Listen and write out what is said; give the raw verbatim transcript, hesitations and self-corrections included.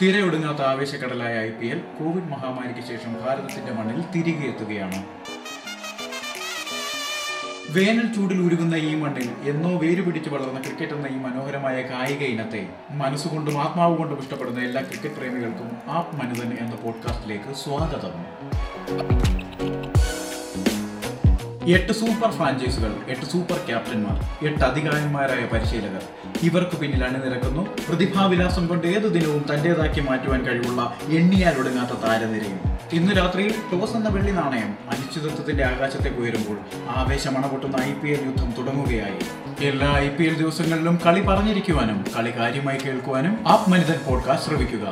തിരയൊടുങ്ങാത്ത ആവേശക്കടലായ I P L COVID മഹാമാരിക്ക് ശേഷം ഭാരതത്തിന്റെ മണ്ണിൽ തിരികെ എത്തുകയാണ്. വേനൽ ചൂടിൽ ഉരുകുന്ന ഈ മണ്ണിൽ എന്നോ വേരുപിടിച്ച് വളർന്ന ക്രിക്കറ്റ് എന്ന ഈ മനോഹരമായ കായിക ഇനത്തെ മനസ്സുകൊണ്ടും ആത്മാവ് കൊണ്ടും ഇഷ്ടപ്പെടുന്ന എല്ലാ ക്രിക്കറ്റ് പ്രേമികൾക്കും ആപ് മനുതൻ എന്ന പോഡ്കാസ്റ്റിലേക്ക് സ്വാഗതം. എട്ട് സൂപ്പർ ഫ്രാഞ്ചൈസുകൾ, എട്ട് സൂപ്പർ ക്യാപ്റ്റന്മാർ, എട്ട് അധികായന്മാരായ പരിശീലകർ, ഇവർക്ക് പിന്നിൽ അണിനിരക്കുന്നു പ്രതിഭാവിലാസം കൊണ്ട് ഏതു ദിനവും തന്റേതാക്കി മാറ്റുവാൻ കഴിവുള്ള എണ്ണിയാലൊടുങ്ങാത്ത താരനിരയും. ഇന്ന് രാത്രിയിൽ ടോസ് എന്ന വെള്ളി നാണയം അനിശ്ചിതത്വത്തിന്റെ ആകാശത്തേക്ക് ഉയരുമ്പോൾ ആവേശമണ പൊട്ടുന്ന ഐ പി എൽ യുദ്ധം തുടങ്ങുകയായി. എല്ലാ ഐ പി എൽ ദിവസങ്ങളിലും കളി പറഞ്ഞിരിക്കുവാനും കളി കാര്യമായി കേൾക്കുവാനും ആപ് മനുതൻ പോഡ്കാസ്റ്റ് ശ്രമിക്കുക.